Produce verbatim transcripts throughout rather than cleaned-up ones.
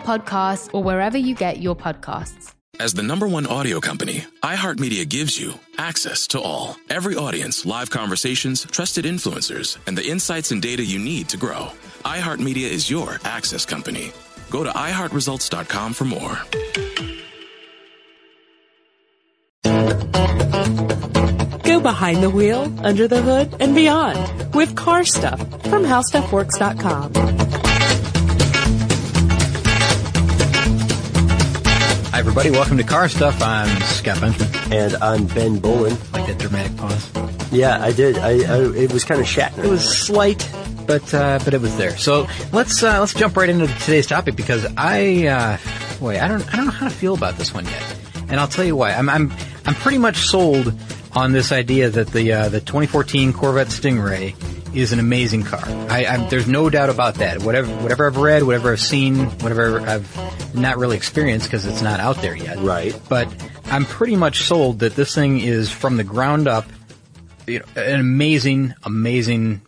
Podcasts, or wherever you get your podcasts. As the number one audio company, iHeartMedia gives you access to all. Every audience, live conversations, trusted influencers, and the insights and data you need to grow. iHeartMedia is your access company. Go to i heart results dot com for more. Go behind the wheel, under the hood, and beyond with Car Stuff from how stuff works dot com. Hi, everybody. Welcome to Car Stuff. I'm Scott Benjamin. And I'm Ben Bowen. Like that dramatic pause? Yeah, I did. I, I It was kind of Shatner. It was slight, but uh, but it was there. So let's uh, let's jump right into today's topic, because I uh, boy, I don't I don't know how to feel about this one yet, and I'll tell you why. I'm I'm I'm pretty much sold on this idea that the uh, the twenty fourteen Corvette Stingray is an amazing car. I, I, there's no doubt about that. Whatever, whatever I've read, whatever I've seen, whatever I've not really experienced because it's not out there yet. Right. But I'm pretty much sold that this thing is, from the ground up, you know, an amazing, amazing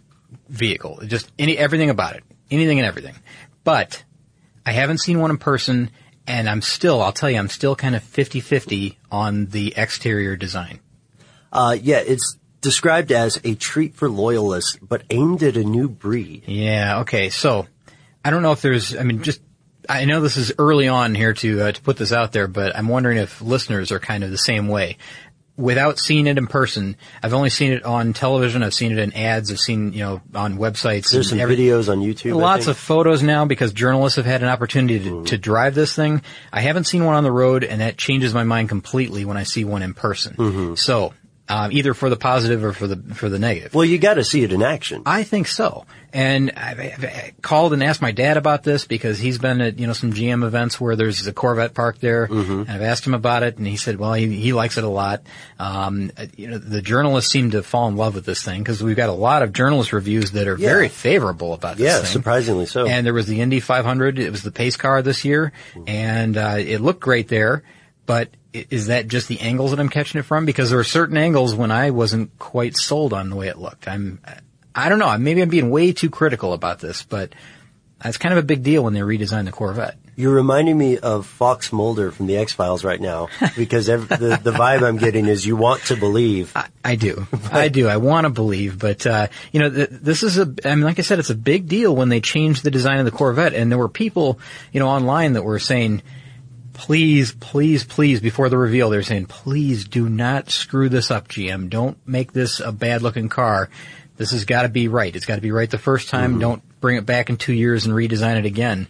vehicle. Just any everything about it, anything and everything. But I haven't seen one in person, and I'm still, I'll tell you, I'm still kind of fifty-fifty on the exterior design. Uh, yeah, it's described as a treat for loyalists, but aimed at a new breed. Yeah, okay. So, I don't know if there's, I mean, just, I know this is early on here to uh, to put this out there, but I'm wondering if listeners are kind of the same way. Without seeing it in person, I've only seen it on television, I've seen it in ads, I've seen, you know, on websites. There's and some every, videos on YouTube. Lots of photos now, because journalists have had an opportunity to, mm. to drive this thing. I haven't seen one on the road, and that changes my mind completely when I see one in person. Mm-hmm. So, Um, either for the positive or for the for the negative. Well, you got to see it in action. I think so. And I, I called and asked my dad about this, because he's been at, you know, some G M events where there's a Corvette parked there. Mm-hmm. And I've asked him about it, and he said, well, he, he likes it a lot. Um, you know, the journalists seem to fall in love with this thing, because we've got a lot of journalist reviews that are yeah. very favorable about this yeah, thing. Yeah, surprisingly so. And there was the Indy five hundred. It was the pace car this year, mm-hmm. and uh, it looked great there, but is that just the angles that I'm catching it from? Because there were certain angles when I wasn't quite sold on the way it looked. I'm, I don't know. Maybe I'm being way too critical about this, but it's kind of a big deal when they redesign the Corvette. You're reminding me of Fox Mulder from the X-Files right now, because every, the, the vibe I'm getting is you want to believe. I, I do. I do. I want to believe. But, uh, you know, th- this is a, I mean, like I said, it's a big deal when they changed the design of the Corvette. And there were people, you know, online that were saying, Please, please, please, before the reveal, they're saying, please do not screw this up, G M. Don't make this a bad-looking car. This has got to be right. It's got to be right the first time. Mm-hmm. Don't bring it back in two years and redesign it again.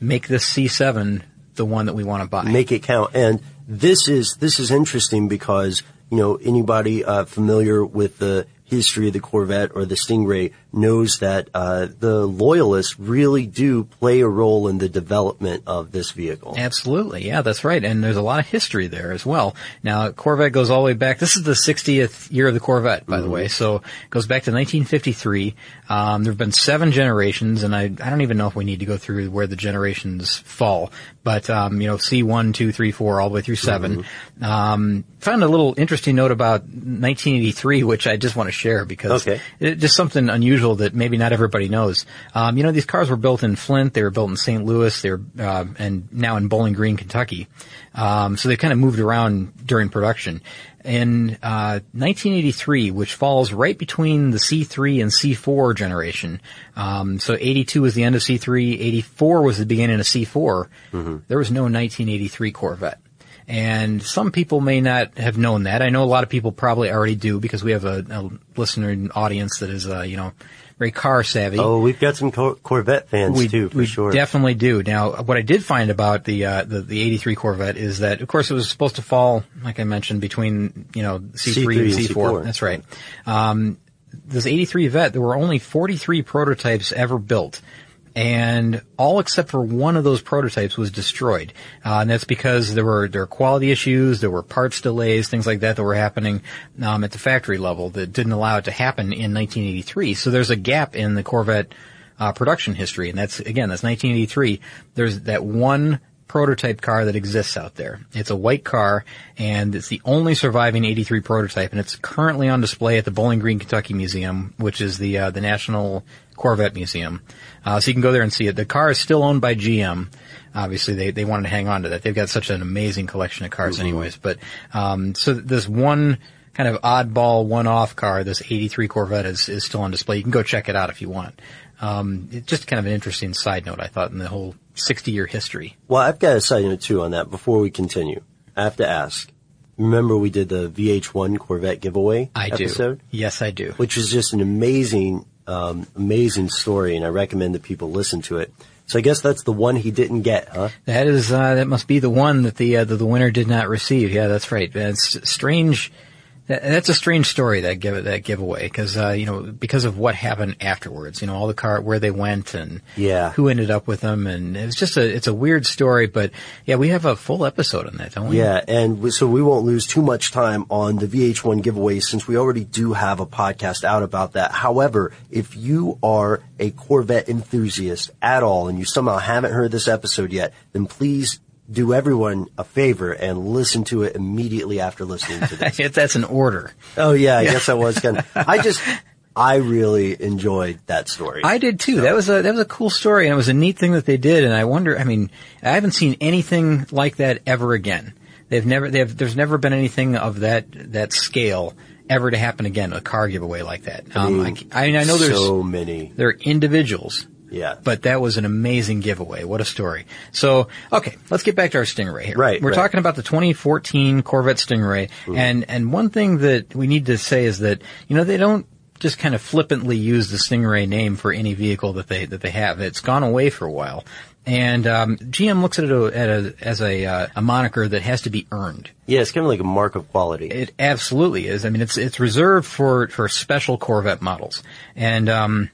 Make this C seven the one that we want to buy. Make it count. And this is this is interesting, because, you know, anybody uh, familiar with the history of the Corvette or the Stingray knows that uh the loyalists really do play a role in the development of this vehicle. Absolutely. Yeah, that's right. And there's a lot of history there as well. Now, Corvette goes all the way back. This is the sixtieth year of the Corvette, by mm-hmm. the way. So it goes back to nineteen fifty-three. Um there have been seven generations, and I, I don't even know if we need to go through where the generations fall. But, um, you know, C one, two, three, four, all the way through seven. Mm-hmm. Um found a little interesting note about nineteen eighty-three, which I just want to share, because okay. it's just something unusual unusual that maybe not everybody knows. Um, you know, these cars were built in Flint, they were built in Saint Louis, they were, uh, and now in Bowling Green, Kentucky. Um, so they kind of moved around during production. In uh nineteen eighty-three, which falls right between the C three and C four generation, um so eighty-two was the end of C three, eighty-four was the beginning of C four, mm-hmm. There was no nineteen eighty-three Corvette. And some people may not have known that. I know a lot of people probably already do because we have a, a listener and audience that is, uh, you know, very car savvy. Oh, we've got some Cor- Corvette fans we, too, for we sure. We definitely do. Now, what I did find about the, uh, the, the eighty-three Corvette is that, of course, it was supposed to fall, like I mentioned, between, you know, C three, C three and C four. C four. That's right. Um, this eighty-three Vette, there were only forty-three prototypes ever built. And all except for one of those prototypes was destroyed. Uh, and that's because there were, there were quality issues, there were parts delays, things like that that were happening, um, at the factory level that didn't allow it to happen in nineteen eighty-three. So there's a gap in the Corvette, uh, production history. And that's, again, that's nineteen eighty-three. There's that one prototype car that exists out there. It's a white car, and it's the only surviving eighty-three prototype, and it's currently on display at the Bowling Green, Kentucky Museum, which is the uh, the National Corvette Museum. Uh, so you can go there and see it. The car is still owned by G M. Obviously, they they wanted to hang on to that. They've got such an amazing collection of cars, mm-hmm. anyways. But um, so this one kind of oddball, one-off car, this eighty-three Corvette, is is still on display. You can go check it out if you want. Um, it's just kind of an interesting side note, I thought, in the whole sixty-year history. Well, I've got a side note, too, on that. Before we continue, I have to ask. Remember we did the V H one Corvette giveaway I episode? I do. Yes, I do. Which is just an amazing, um, amazing story, and I recommend that people listen to it. So I guess that's the one he didn't get, huh? That is, uh, that must be the one that the, uh, the, the winner did not receive. Yeah, that's right. It's strange. That's a strange story, that give that giveaway, because uh, you know, because of what happened afterwards. You know, all the car, where they went, and yeah. who ended up with them, and it's just a it's a weird story. But yeah, we have a full episode on that, don't we? Yeah, and we, so we won't lose too much time on the V H one giveaway since we already do have a podcast out about that. However, if you are a Corvette enthusiast at all and you somehow haven't heard this episode yet, then please do everyone a favor and listen to it immediately after listening to this. That's an order. Oh, yeah, I yeah. guess I was gonna. I just, I really enjoyed that story. I did too. So. That was a, that was a cool story, and it was a neat thing that they did, and I wonder, I mean, I haven't seen anything like that ever again. They've never, they've, there's never been anything of that, that scale ever to happen again, a car giveaway like that. Um, I mean, I, I, mean, I know there's so many. There are individuals. Yeah. But that was an amazing giveaway. What a story. So, okay, let's get back to our Stingray here. Right. We're right. talking about the twenty fourteen Corvette Stingray. Mm-hmm. And, and one thing that we need to say is that, you know, they don't just kind of flippantly use the Stingray name for any vehicle that they, that they have. It's gone away for a while. And, um, G M looks at it a, at a, as a, uh, a moniker that has to be earned. Yeah, it's kind of like a mark of quality. It absolutely is. I mean, it's, it's reserved for, for special Corvette models. And, um,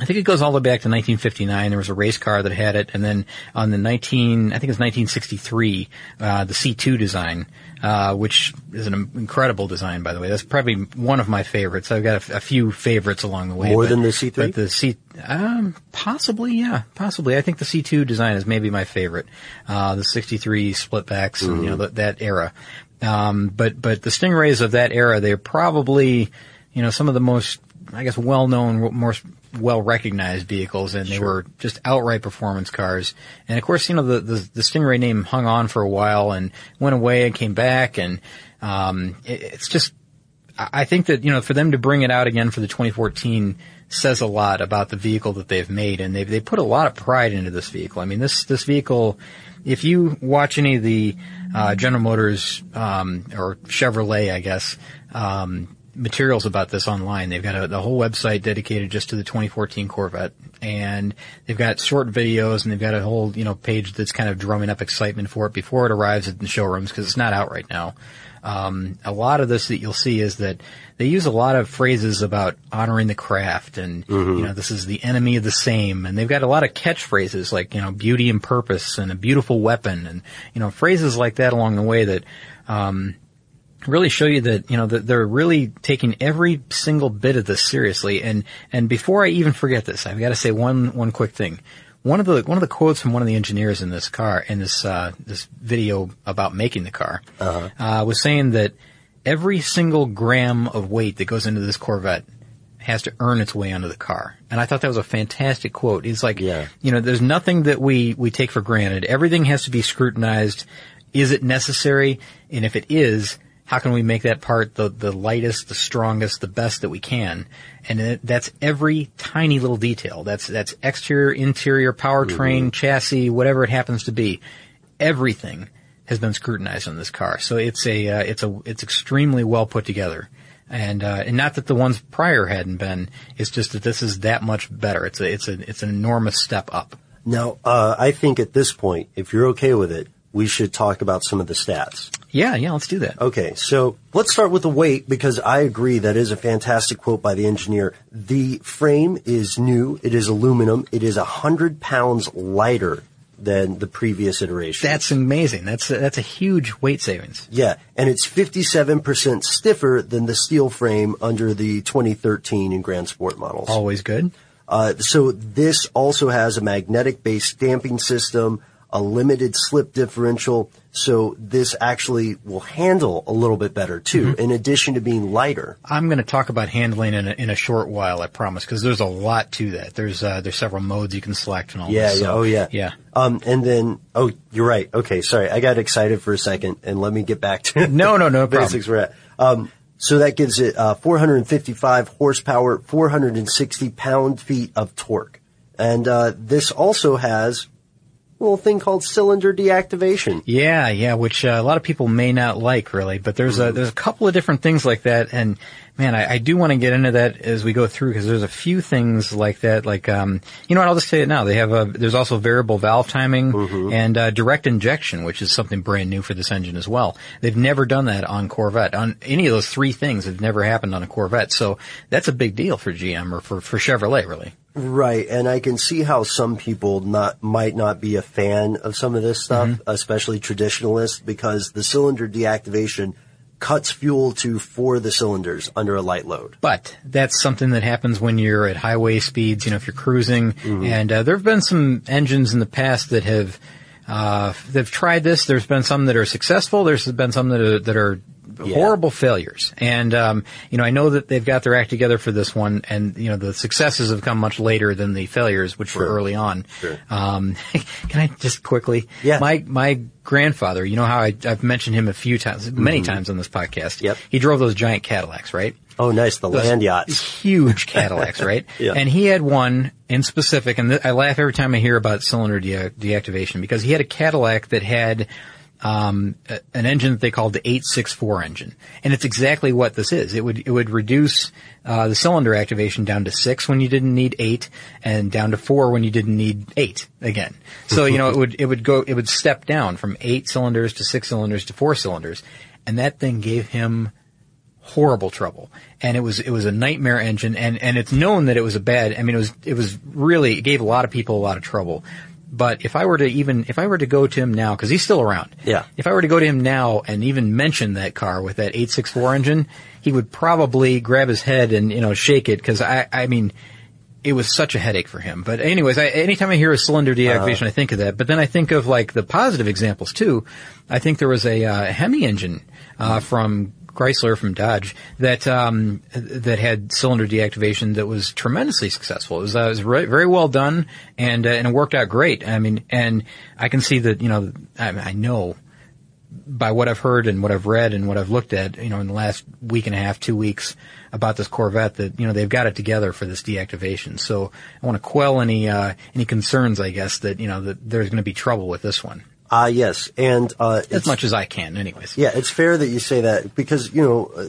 I think it goes all the way back to nineteen fifty-nine. There was a race car that had it, and then on the nineteen, I think it was nineteen sixty-three, uh, the C two design, uh, which is an incredible design, by the way. That's probably one of my favorites. I've got a, f- a few favorites along the way. More but, than the C three? But the C, um, possibly, yeah, possibly. I think the C two design is maybe my favorite. Uh, the sixty-three splitbacks, mm-hmm. and, you know, th- that era. Um, but, but the Stingrays of that era, they're probably, you know, some of the most, I guess, well-known, more well-recognized vehicles, and they sure. were just outright performance cars. And of course, you know, the, the, the Stingray name hung on for a while and went away and came back. And, um, it, it's just, I think that, you know, for them to bring it out again for the twenty fourteen says a lot about the vehicle that they've made. And they've, they put a lot of pride into this vehicle. I mean, this, this vehicle, if you watch any of the, uh, General Motors, um, or Chevrolet, I guess, um, materials about this online. They've got a the whole website dedicated just to the twenty fourteen Corvette, and they've got short videos, and they've got a whole, you know, page that's kind of drumming up excitement for it before it arrives at the showrooms, because it's not out right now. Um, a lot of this that you'll see is that they use a lot of phrases about honoring the craft, and mm-hmm. you know, this is the enemy of the same, and they've got a lot of catchphrases like, you know, beauty and purpose and a beautiful weapon, and, you know, phrases like that along the way that um really show you that, you know, that they're really taking every single bit of this seriously. And, and before I even forget this, I've got to say one, one quick thing. One of the, one of the quotes from one of the engineers in this car, in this, uh, this video about making the car, uh-huh. uh, was saying that every single gram of weight that goes into this Corvette has to earn its way under the car. And I thought that was a fantastic quote. It's like, yeah. you know, there's nothing that we, we take for granted. Everything has to be scrutinized. Is it necessary? And if it is, how can we make that part the, the lightest, the strongest, the best that we can? And that's every tiny little detail. That's, that's exterior, interior, powertrain, mm-hmm. chassis, whatever it happens to be. Everything has been scrutinized on this car. So it's a, uh, it's a, it's extremely well put together. And, uh, and not that the ones prior hadn't been. It's just that this is that much better. It's a, it's a, it's an enormous step up. Now, uh, I think at this point, if you're okay with it, we should talk about some of the stats. Yeah, yeah, let's do that. Okay, so let's start with the weight, because I agree that is a fantastic quote by the engineer. The frame is new. It is aluminum. It is one hundred pounds lighter than the previous iteration. That's amazing. That's a, that's a huge weight savings. Yeah, and it's fifty-seven percent stiffer than the steel frame under the twenty thirteen and Grand Sport models. Always good. Uh, so this also has a magnetic-based damping system, a limited slip differential, so this actually will handle a little bit better, too, mm-hmm. in addition to being lighter. I'm going to talk about handling in a, in a short while, I promise, because there's a lot to that. There's uh, there's several modes you can select and all yeah, this. Yeah, so, oh, yeah. Yeah. Um, and then, oh, you're right. Okay, sorry. I got excited for a second, and let me get back to no, no, no basics we're at. Um, so that gives it uh, four hundred fifty-five horsepower, four hundred sixty pound-feet of torque. And uh, this also has little thing called cylinder deactivation. Yeah, yeah, which uh, a lot of people may not like, really, but there's a there's a couple of different things like that, and man, I, I do want to get into that as we go through, because there's a few things like that, like um, you know what, I'll just say it now. They have a there's also variable valve timing mm-hmm. and uh, direct injection, which is something brand new for this engine as well. They've never done that on Corvette. On any of those three things, have never happened on a Corvette, so that's a big deal for G M or for for Chevrolet, really. Right, and I can see how some people not might not be a fan of some of this stuff, mm-hmm. especially traditionalists, because the cylinder deactivation cuts fuel to four of the cylinders under a light load. But that's something that happens when you're at highway speeds, you know, if you're cruising. Mm-hmm. And uh, there have been some engines in the past that have uh they've tried this. There's been some that are successful. There's been some that are, that are Yeah. horrible failures. And, um, you know, I know that they've got their act together for this one, and, you know, the successes have come much later than the failures, which sure. were early on. Sure. Um, can I just quickly? Yeah. My, my grandfather, you know how I, I've mentioned him a few times, many mm-hmm. times on this podcast. Yep. He drove those giant Cadillacs, right? Oh, nice. The those land yachts. Huge Cadillacs, right? Yeah. And he had one in specific, and th- I laugh every time I hear about cylinder de- deactivation, because he had a Cadillac that had Um, an engine that they called the eight six four engine. And it's exactly what this is. It would, it would reduce, uh, the cylinder activation down to six when you didn't need eight, and down to four when you didn't need eight again. So, you know, it would, it would go, it would step down from eight cylinders to six cylinders to four cylinders. And that thing gave him horrible trouble. And it was, it was a nightmare engine. And, and it's known that it was a bad, I mean, it was, it was really, it gave a lot of people a lot of trouble. But if I were to even, if I were to go to him now, because he's still around. Yeah. If I were to go to him now and even mention that car with that eight six four engine, he would probably grab his head and, you know, shake it, because I, I mean, it was such a headache for him. But anyways, I, anytime I hear a cylinder deactivation, uh, I think of that. But then I think of like the positive examples too. I think there was a uh, Hemi engine, uh, from Chrysler, from Dodge, that um, that had cylinder deactivation that was tremendously successful. It was, uh, it was re- very well done, and uh, and it worked out great. I mean, and I can see that, you know, I, I know by what I've heard and what I've read and what I've looked at, you know, in the last week and a half, two weeks about this Corvette, that, you know, they've got it together for this deactivation. So I want to quell any uh, any concerns, I guess, that, you know, that there's going to be trouble with this one. Ah, uh, yes. And, uh, as much as I can, anyways. Yeah, it's fair that you say that, because, you know, uh,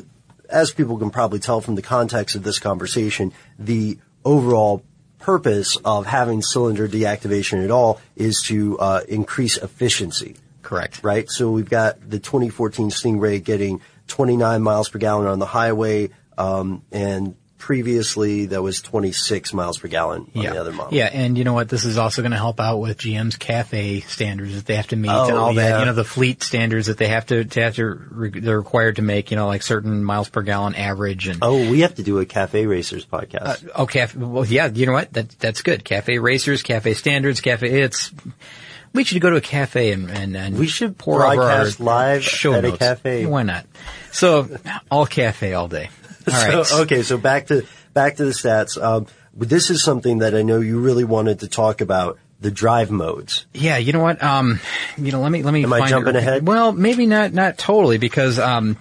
as people can probably tell from the context of this conversation, the overall purpose of having cylinder deactivation at all is to, uh, increase efficiency. Correct. Right? So we've got the twenty fourteen Stingray getting twenty-nine miles per gallon on the highway, um, and previously, that was twenty-six miles per gallon on yeah. the other model. Yeah, and you know what? This is also going to help out with G M's CAFE standards that they have to meet, oh, and all yeah. that. You know, the fleet standards that they have to, to have to re- they're required to make. You know, like certain miles per gallon average. And oh, we have to do a CAFE Racers podcast. Uh, oh, CAFE. Well, yeah. You know what? That that's good. CAFE Racers, CAFE standards, CAFE. It's. We should go to a cafe and, and, and we should pour broadcast over our live show at notes. A cafe. Why not? So all cafe all day. All right. So, okay, so back to back to the stats. Um, this is something that I know you really wanted to talk about. The drive modes. Yeah, you know what? Um, you know, let me let me. Am find I jumping it. ahead? Well, maybe not not totally because um,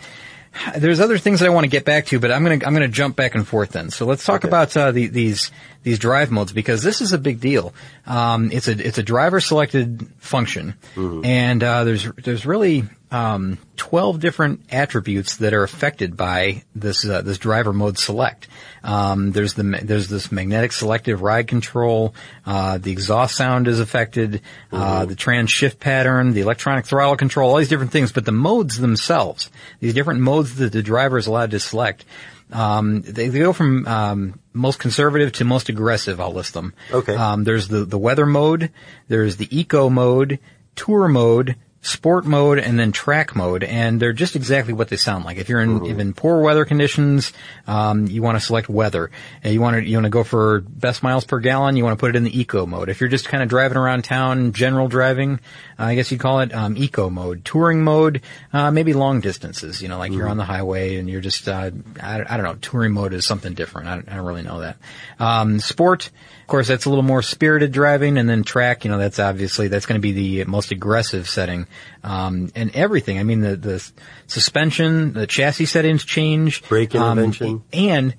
there's other things that I want to get back to, but I'm gonna I'm gonna jump back and forth then. So let's talk okay. about uh, the, these these drive modes because this is a big deal. Um, it's a it's a driver selected function, mm-hmm. and uh, there's there's really um, twelve different attributes that are affected by this uh, this driver mode select. Um, there's the there's this magnetic selective ride control. Uh, the exhaust sound is affected. Uh, the trans shift pattern, the electronic throttle control, all these different things. But the modes themselves, these different modes that the driver is allowed to select, um, they, they go from um, most conservative to most aggressive. I'll list them. Okay. Um, there's the the weather mode. There's the eco mode, tour mode, sport mode, and then track mode, and they're just exactly what they sound like. If you're in, mm-hmm. in poor weather conditions, um, you want to select weather. You want to you want to go for best miles per gallon. You want to put it in the eco mode. If you're just kind of driving around town, general driving, uh, I guess you'd call it um, eco mode. Touring mode, uh, maybe long distances. You know, like mm-hmm. you're on the highway and you're just uh, I, I don't know. Touring mode is something different. I don't, I don't really know that. Um, sport. Of course, that's a little more spirited driving, and then track, you know, that's obviously, that's going to be the most aggressive setting. Um, and everything, I mean, the, the suspension, the chassis settings change. Brake intervention. Um, and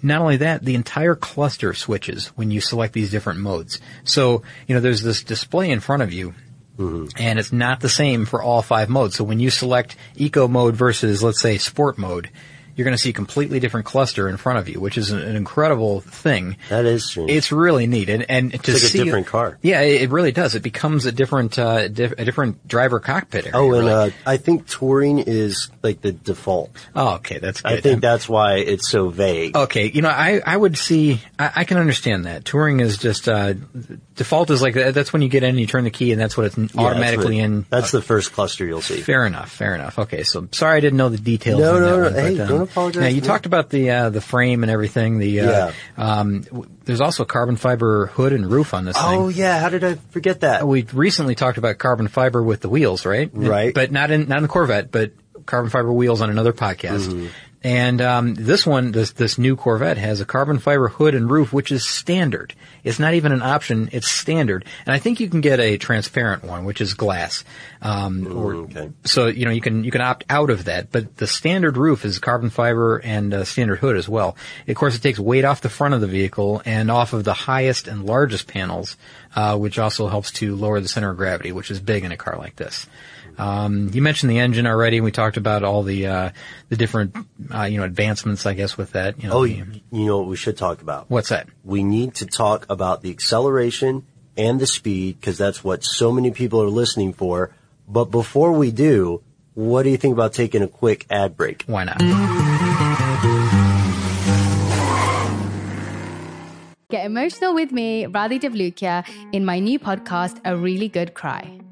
not only that, the entire cluster switches when you select these different modes. So, you know, there's this display in front of you. Mm-hmm. And it's not the same for all five modes. So when you select eco mode versus, let's say, sport mode, you're going to see a completely different cluster in front of you, which is an incredible thing. That is true. It's really neat, and and it's to like see a different car. Yeah, it really does. It becomes a different uh, dif- a different driver cockpit area. Oh, and really. uh, I think touring is like the default. Oh, okay, that's good. I think um, that's why it's so vague. Okay, you know, I I would see I, I can understand that touring is just uh, default is like that. That's when you get in and you turn the key, and that's what it's yeah, automatically that's what, in. That's uh, the first cluster you'll see. Fair enough. Fair enough. Okay, so sorry I didn't know the details. No, on no, that no. One, hey, but, um, don't apologize. Now, you talked about the uh, the frame and everything. The uh, yeah. um, w- there's also carbon fiber hood and roof on this oh, thing. Oh yeah, how did I forget that? We recently talked about carbon fiber with the wheels, right? Right. It, but not in not in the Corvette, but carbon fiber wheels on another podcast. Mm-hmm. And um, this one, this this new Corvette has a carbon fiber hood and roof, which is standard. It's not even an option; it's standard. And I think you can get a transparent one, which is glass. Um, Ooh, or, okay. So you know you can you can opt out of that. But the standard roof is carbon fiber and uh, standard hood as well. Of course, it takes weight off the front of the vehicle and off of the highest and largest panels, uh, which also helps to lower the center of gravity, which is big in a car like this. Um, you mentioned the engine already. We talked about all the uh, the different uh, you know advancements, I guess, with that. You know, oh, the, you know what we should talk about? What's that? We need to talk about the acceleration and the speed because that's what so many people are listening for. But before we do, what do you think about taking a quick ad break? Why not? Get emotional with me, Radhi Devlukia, in my new podcast, A Really Good Cry.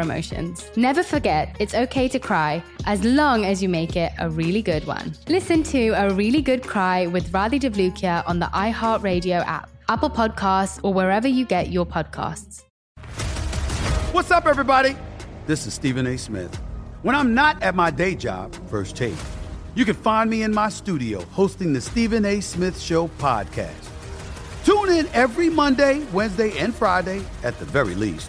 emotions. Never forget, it's okay to cry as long as you make it a really good one. Listen to A Really Good Cry with Radhi Devlukia on the iHeartRadio app, Apple Podcasts, or wherever you get your podcasts. What's up, everybody? This is Stephen A. Smith. When I'm not at my day job, First Take, you can find me in my studio hosting the Stephen A. Smith Show podcast. Tune in every Monday, Wednesday, and Friday, at the very least,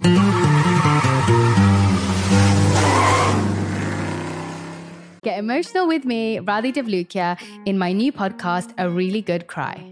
Get emotional with me, Radhi Devlukia, in my new podcast, A Really Good Cry.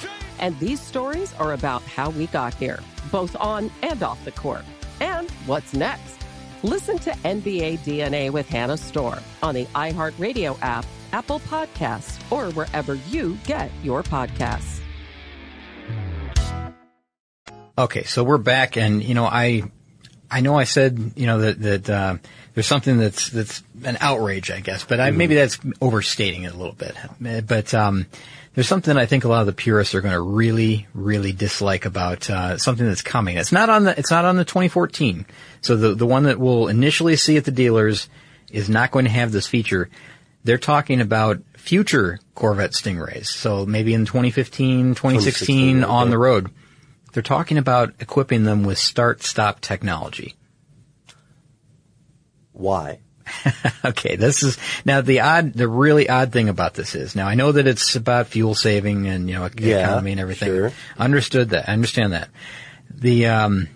James. And these stories are about how we got here, both on and off the court. And what's next? Listen to N B A D N A with Hannah Storm on the iHeartRadio app, Apple Podcasts, or wherever you get your podcasts. Okay, so we're back, and you know, I, I know I said you know that that uh, there's something that's that's an outrage, I guess, but I, mm-hmm. maybe that's overstating it a little bit, but. Um, There's something I think a lot of the purists are going to really, really dislike about uh something that's coming. It's not on the it's not on the twenty fourteen. So the the one that we'll initially see at the dealers is not going to have this feature. They're talking about future Corvette Stingrays. So maybe in twenty fifteen, twenty sixteen, twenty sixteen on yeah. the road. They're talking about equipping them with start-stop technology. Why? Okay, this is now the odd, the really odd thing about this is now I know that it's about fuel saving and you know yeah, economy and everything. Sure. Understood that. I understand that. The um,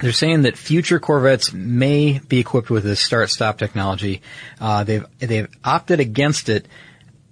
they're saying that future Corvettes may be equipped with this start-stop technology. Uh, they've they've opted against it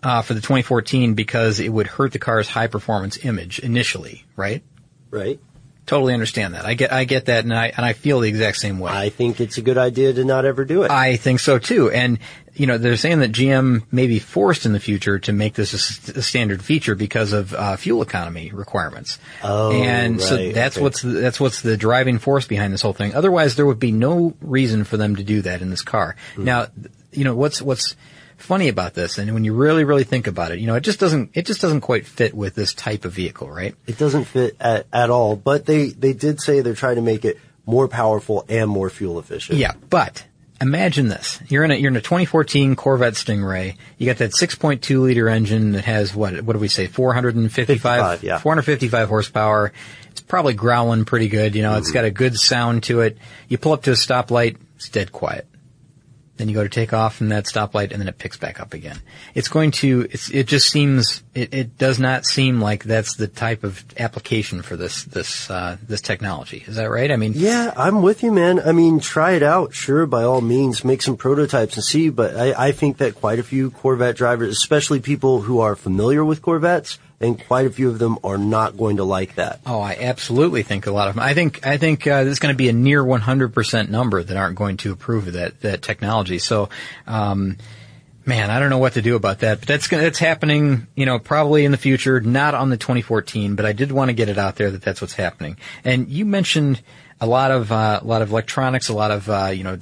uh, for the twenty fourteen because it would hurt the car's high performance image initially. Right. Right. Totally understand that. I get, I get that, and I and I feel the exact same way. I think it's a good idea to not ever do it. I think so too. And you know, they're saying that G M may be forced in the future to make this a, a standard feature because of uh, fuel economy requirements. Oh, and right, so that's okay. what's the, that's what's the driving force behind this whole thing. Otherwise, there would be no reason for them to do that in this car. Mm. Now, you know what's what's funny about this, and when you really, really think about it, you know, it just doesn't, it just doesn't quite fit with this type of vehicle, right? It doesn't fit at, at all, but they, they did say they're trying to make it more powerful and more fuel efficient. Yeah, but imagine this. You're in a, you're in a twenty fourteen Corvette Stingray. You got that six point two liter engine that has what, what do we say, four fifty-five, yeah. four fifty-five horsepower. It's probably growling pretty good. You know, mm-hmm. It's got a good sound to it. You pull up to a stoplight, it's dead quiet. Then you go to take off from that stoplight, and then it picks back up again. It's going to it's, – it just seems it, – it does not seem like that's the type of application for this this uh, this technology. Is that right? I mean – Yeah, I'm with you, man. I mean, try it out. Sure, by all means, make some prototypes and see. But I, I think that quite a few Corvette drivers, especially people who are familiar with Corvettes, and quite a few of them are not going to like that. Oh, I absolutely think a lot of them. I think I think uh, there's going to be a near one hundred percent number that aren't going to approve of that that technology. So, um, man, I don't know what to do about that. But that's gonna, that's happening, you know, probably in the future, not on the twenty fourteen. But I did want to get it out there that that's what's happening. And you mentioned a lot of uh, a lot of electronics, a lot of uh, you know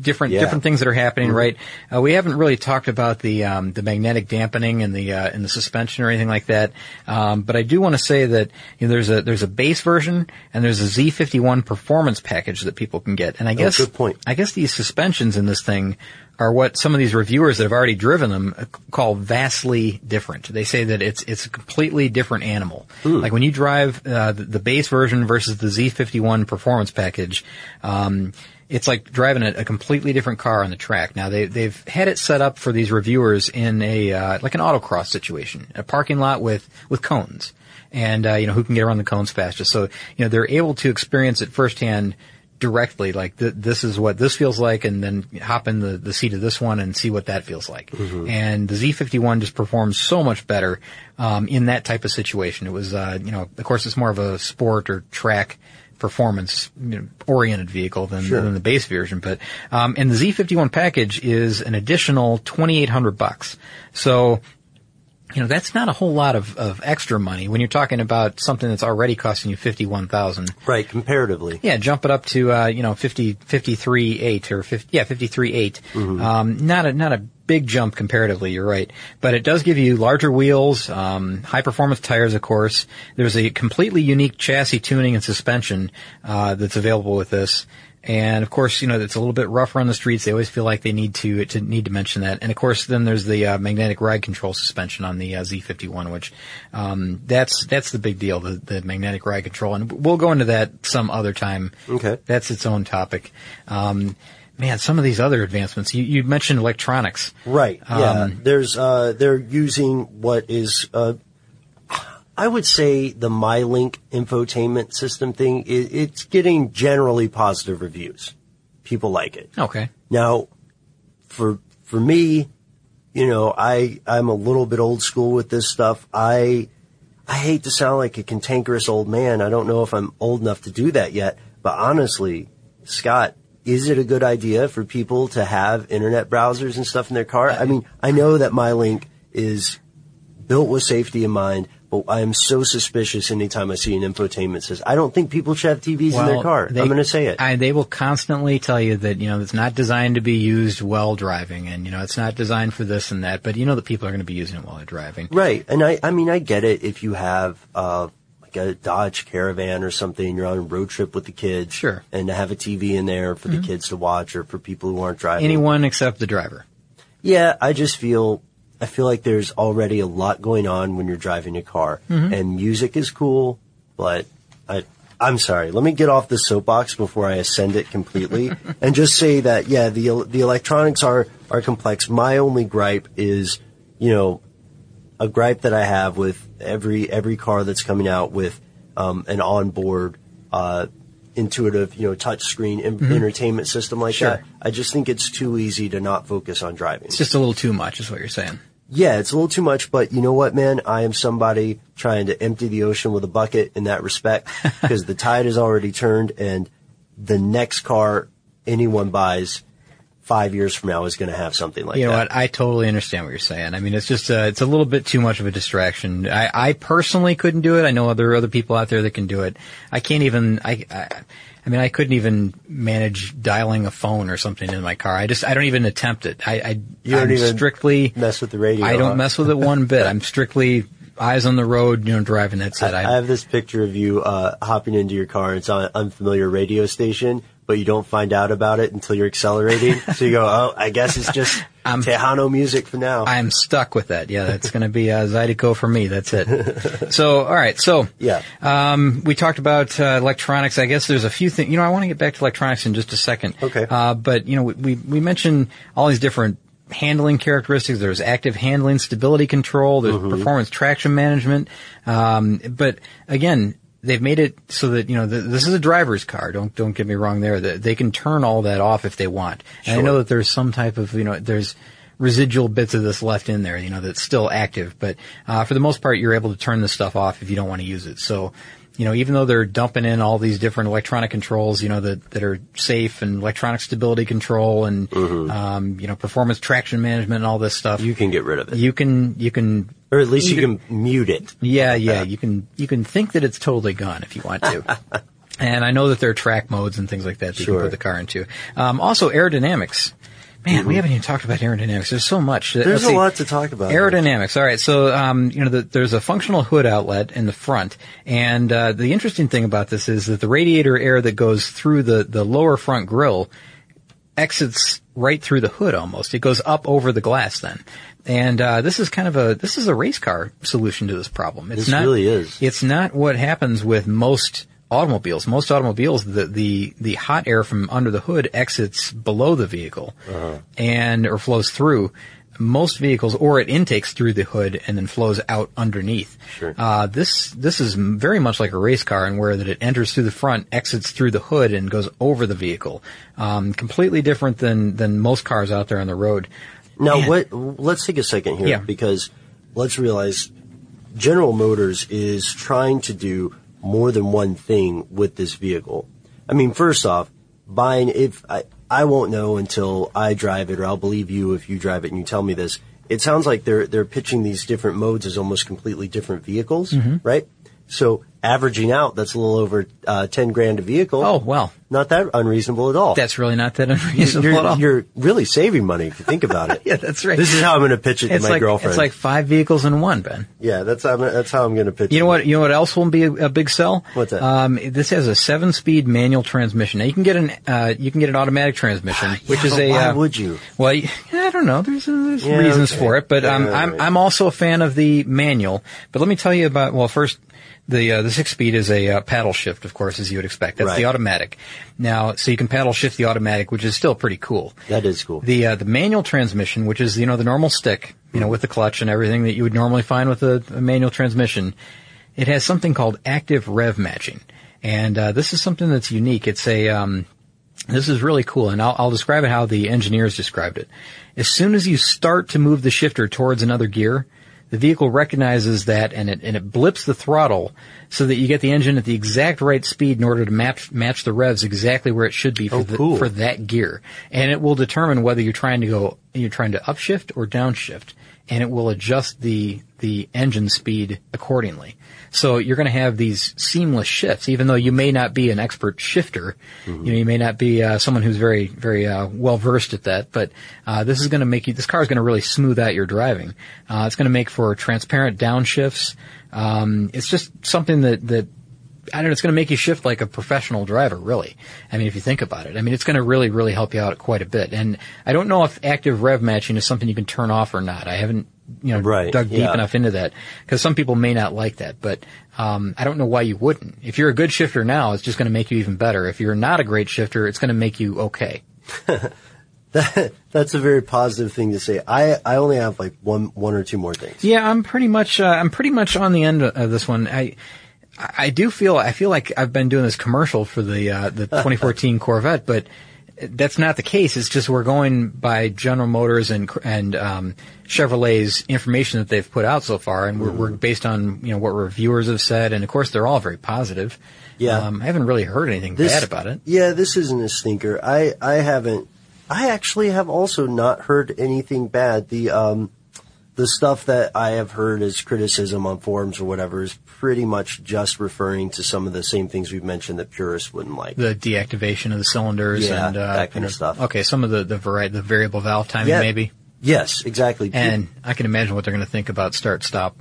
different yeah. different things that are happening, mm-hmm. right? Uh, we haven't really talked about the um, the magnetic dampening and the uh, and the suspension or anything like that. Um, but I do want to say that you know, there's a there's a base version and there's a Z fifty-one performance package that people can get. And I oh, guess good point. I guess these suspensions in this thing are what some of these reviewers that have already driven them call vastly different. They say that it's it's a completely different animal. Ooh. Like when you drive uh, the, the base version versus the Z fifty-one performance package, um, it's like driving a, a completely different car on the track. Now they they've had it set up for these reviewers in a uh, like an autocross situation, a parking lot with with cones, and uh, you know who can get around the cones fastest. So you know they're able to experience it firsthand. Directly, like th- this is what this feels like, and then hop in the, the seat of this one and see what that feels like. Mm-hmm. And the Z fifty-one just performs so much better um, in that type of situation. It was, uh, you know, of course, it's more of a sport or track performance you know, oriented vehicle than, sure. than the base version. But um, and the Z fifty-one package is an additional twenty-eight hundred bucks. So. You know, that's not a whole lot of, of extra money when you're talking about something that's already costing you fifty-one thousand dollars. Right, comparatively. Yeah, jump it up to, uh, you know, fifty, fifty-three eight or fifty, yeah, fifty-three eight. Mm-hmm. Um, not a, not a big jump comparatively, you're right. But it does give you larger wheels, um, high performance tires, of course. There's a completely unique chassis tuning and suspension, uh, that's available with this. And of course, you know, it's a little bit rougher on the streets. They always feel like they need to, to need to mention that. And of course, then there's the uh, magnetic ride control suspension on the uh, Z fifty-one, which, um, that's, that's the big deal, the, the magnetic ride control. And we'll go into that some other time. Okay. That's its own topic. Um, Man, some of these other advancements. You, you mentioned electronics. Right. Um, yeah. There's, uh, they're using what is, uh, I would say the MyLink infotainment system thing, it, it's getting generally positive reviews. People like it. Okay. Now, for, for me, you know, I, I'm a little bit old school with this stuff. I, I hate to sound like a cantankerous old man. I don't know if I'm old enough to do that yet, but honestly, Scott, is it a good idea for people to have internet browsers and stuff in their car? I mean, I know that MyLink is built with safety in mind, but I am so suspicious anytime I see an infotainment says, I don't think people should have T Vs well, in their car. They, I'm going to say it. I, they will constantly tell you that, you know, it's not designed to be used while driving and, you know, it's not designed for this and that, but you know that people are going to be using it while they're driving. Right. And I, I mean, I get it if you have, uh, a Dodge Caravan or something, you're on a road trip with the kids. Sure. And to have a T V in there for mm-hmm. the kids to watch or for people who aren't driving. Anyone except the driver. Yeah, I just feel, I feel like there's already a lot going on when you're driving a car. Mm-hmm. And music is cool, but I, I'm sorry. Let me get off the soapbox before I ascend it completely and just say that, yeah, the the electronics are, are complex. My only gripe is, you know, a gripe that I have with every every car that's coming out with um, an onboard uh, intuitive, you know, touch screen in- mm-hmm. entertainment system like sure. that. I just think it's too easy to not focus on driving. It's just a little too much, is what you're saying. Yeah, it's a little too much, but you know what, man? I am somebody trying to empty the ocean with a bucket in that respect because the tide has already turned, and the next car anyone buys five years from now is going to have something like that. You know that. What? I totally understand what you're saying. I mean, it's just, uh, it's a little bit too much of a distraction. I, I personally couldn't do it. I know there are other people out there that can do it. I can't even, I, I, I mean, I couldn't even manage dialing a phone or something in my car. I just, I don't even attempt it. I, I, you don't I'm even strictly mess with the radio. I don't huh? mess with it one bit. I'm strictly eyes on the road, you know, driving. That's it. I, I have this picture of you, uh, hopping into your car. It's on an unfamiliar radio station. but you don't find out about it until you're accelerating. So you go, oh, I guess it's just I'm, Tejano music for now. I'm stuck with that. Yeah, that's going to be uh, Zydeco for me. That's it. So, all right. So yeah, um, we talked about uh, electronics. I guess there's a few things. You know, I want to get back to electronics in just a second. Okay. Uh, but, you know, we, we, we mentioned all these different handling characteristics. There's active handling, stability control, there's mm-hmm. performance traction management. Um, but, again, they've made it so that, you know, the, this is a driver's car. Don't, don't get me wrong there. The, they can turn all that off if they want. Sure. And I know that there's some type of, you know, there's residual bits of this left in there, you know, that's still active. But, uh, for the most part, you're able to turn this stuff off if you don't want to use it. So, you know, even though they're dumping in all these different electronic controls, you know, that, that are safe and electronic stability control and, mm-hmm. um, you know, performance traction management and all this stuff. You can get rid of it. You can, you can. Or at least you, you can mute it. Yeah, yeah. You can, you can think that it's totally gone if you want to. And I know that there are track modes and things like that that sure. you can put the car into. Um, also aerodynamics. Man, mm-hmm. we haven't even talked about aerodynamics. There's so much. There's see, a lot to talk about. Aerodynamics. All right. So, um, you know, the, there's a functional hood outlet in the front. And, uh, the interesting thing about this is that the radiator air that goes through the, the lower front grille exits right through the hood almost. It goes up over the glass then. And, uh, this is kind of a, this is a race car solution to this problem. It's this not, really is. It's not what happens with most automobiles. Most automobiles, the, the, the hot air from under the hood exits below the vehicle uh-huh. and, or flows through most vehicles, or it intakes through the hood and then flows out underneath. Sure. Uh, this, this is very much like a race car in where that it enters through the front, exits through the hood and goes over the vehicle. Um, completely different than, than most cars out there on the road. Now Man. what, let's take a second here yeah. because let's realize General Motors is trying to do more than one thing with this vehicle. I mean, first off, buying, if I, I won't know until I drive it, or I'll believe you if you drive it and you tell me this. It sounds like they're, they're pitching these different modes as almost completely different vehicles, mm-hmm. right? So averaging out, that's a little over uh, ten grand a vehicle. Oh, well. Not that unreasonable at all. That's really not that unreasonable you're, at all. You're really saving money if you think about it. Yeah, that's right. This is how I'm going to pitch it it's to my like, girlfriend. It's like five vehicles in one, Ben. Yeah, that's how I'm, that's how I'm going to pitch you it. You know what? You know what else will be a, a big sell? What's that? Um, this has a seven-speed manual transmission. Now you can get an uh, you can get an automatic transmission, yeah, which is but a. Why uh, would you? Well, I don't know. There's, there's yeah, reasons okay. for it, but um, yeah, right. I'm I'm also a fan of the manual. But let me tell you about. Well, first. The, uh, the six-speed is a uh, paddle shift, of course, as you would expect. That's right. The automatic. Now, so you can paddle shift the automatic, which is still pretty cool. That is cool. The, uh, the manual transmission, which is, you know, the normal stick, you know, with the clutch and everything that you would normally find with a, a manual transmission, it has something called active rev matching. And, uh, this is something that's unique. It's a, um, this is really cool, and I'll, I'll describe it how the engineers described it. As soon as you start to move the shifter towards another gear, the vehicle recognizes that and it, and it blips the throttle so that you get the engine at the exact right speed in order to match, match the revs exactly where it should be for, oh, the, cool. for that gear. And it will determine whether you're trying to go, you're trying to upshift or downshift. And it will adjust the, the engine speed accordingly. So you're going to have these seamless shifts, even though you may not be an expert shifter. Mm-hmm. You know, you may not be uh, someone who's very, very uh, well versed at that. But uh, this is going to make you. This car is going to really smooth out your driving. Uh, it's going to make for transparent downshifts. Um, it's just something that that. I don't know, it's going to make you shift like a professional driver, really. I mean, if you think about it. I mean, it's going to really, really help you out quite a bit. And I don't know if active rev matching is something you can turn off or not. I haven't, you know, right. dug deep yeah. enough into that because some people may not like that. But um I don't know why you wouldn't. If you're a good shifter now, it's just going to make you even better. If you're not a great shifter, it's going to make you okay. That, that's a very positive thing to say. I, I only have like one one or two more things. Yeah, I'm pretty much uh, I'm pretty much on the end of this one. I. I do feel, I feel like I've been doing this commercial for the, uh, the twenty fourteen Corvette, but that's not the case. It's just we're going by General Motors and, and, um, Chevrolet's information that they've put out so far. And we're, we're based on, you know, what reviewers have said. And of course, they're all very positive. Yeah. Um, I haven't really heard anything this, bad about it. Yeah. This isn't a stinker. I, I haven't, I actually have also not heard anything bad. The, um, The stuff that I have heard as criticism on forums or whatever is pretty much just referring to some of the same things we've mentioned that purists wouldn't like. The deactivation of the cylinders yeah, and, uh, that kind of stuff. Okay, some of the, the vari- the variable valve timing yeah. maybe? Yes, exactly. And I can imagine what they're going to think about start-stop.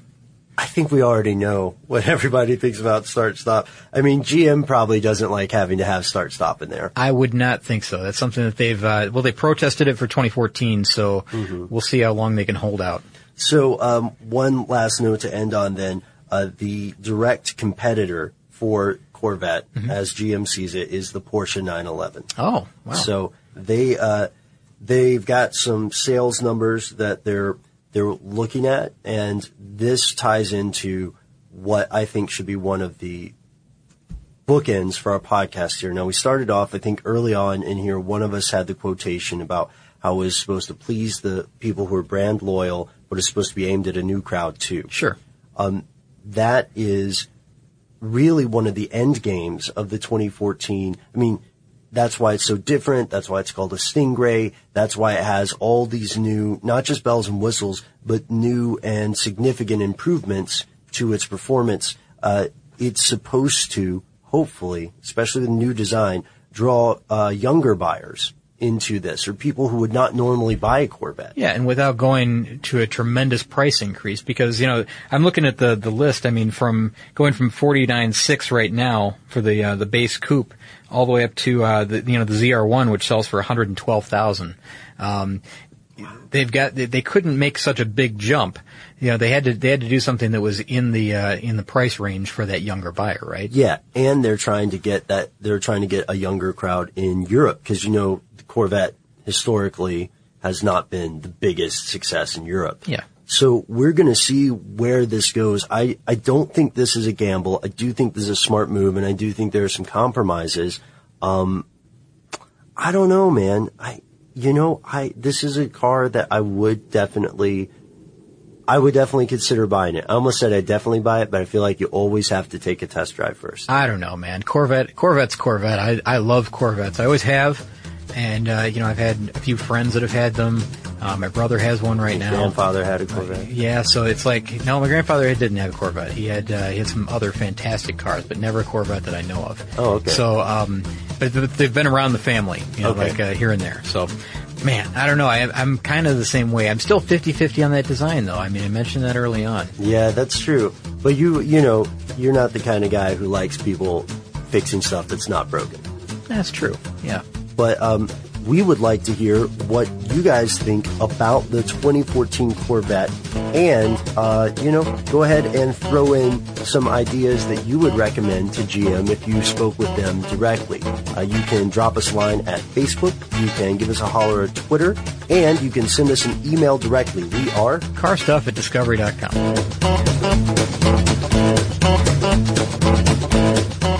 I think we already know what everybody thinks about start-stop. I mean, G M probably doesn't like having to have start-stop in there. I would not think so. That's something that they've uh, – well, they protested it for twenty fourteen, so mm-hmm. we'll see how long they can hold out. So um, one last note to end on then. Uh, the direct competitor for Corvette, mm-hmm. as G M sees it, is the Porsche nine eleven. Oh, wow. So they, uh, they've got some sales numbers that they're – they're looking at, and this ties into what I think should be one of the bookends for our podcast here. Now, we started off, I think, early on in here, one of us had the quotation about how it's supposed to please the people who are brand loyal, but it's supposed to be aimed at a new crowd, too. Sure. Um, that is really one of the end games of the twenty fourteen. I mean, that's why it's so different. That's why it's called a Stingray. That's why it has all these new, not just bells and whistles, but new and significant improvements to its performance. Uh, it's supposed to, hopefully, especially the new design, draw uh, younger buyers into this, or people who would not normally buy a Corvette. Yeah, and without going to a tremendous price increase, because, you know, I'm looking at the, the list. I mean, from going from forty-nine six right now for the uh, the base coupe, all the way up to uh, the you know the Z R one, which sells for one hundred twelve thousand. Um, they've got they, they couldn't make such a big jump. You know, they had to they had to do something that was in the uh, in the price range for that younger buyer, right? Yeah, and they're trying to get that they're trying to get a younger crowd in Europe, because, you know, Corvette historically has not been the biggest success in Europe. Yeah. So we're going to see where this goes. I, I don't think this is a gamble. I do think this is a smart move, and I do think there are some compromises. Um, I don't know, man. I, you know, I, this is a car that I would definitely, I would definitely consider buying it. I almost said I'd definitely buy it, but I feel like you always have to take a test drive first. I don't know, man. Corvette, Corvette's Corvette. I, I love Corvettes. I always have. And, uh, you know, I've had a few friends that have had them. Uh, my brother has one right now. My grandfather had a Corvette. Uh, yeah, so it's like, no, my grandfather didn't have a Corvette. He had uh, he had some other fantastic cars, but never a Corvette that I know of. Oh, okay. So, um, but they've been around the family, you know, okay. like uh, here and there. So, man, I don't know. I, I'm kind of the same way. I'm still fifty-fifty on that design, though. I mean, I mentioned that early on. Yeah, that's true. But you, you know, you're not the kind of guy who likes people fixing stuff that's not broken. That's true, yeah. But um, we would like to hear what you guys think about the twenty fourteen Corvette. And, uh, you know, go ahead and throw in some ideas that you would recommend to G M if you spoke with them directly. Uh, you can drop us a line at Facebook. You can give us a holler at Twitter. And you can send us an email directly. We are carstuff at discovery dot com.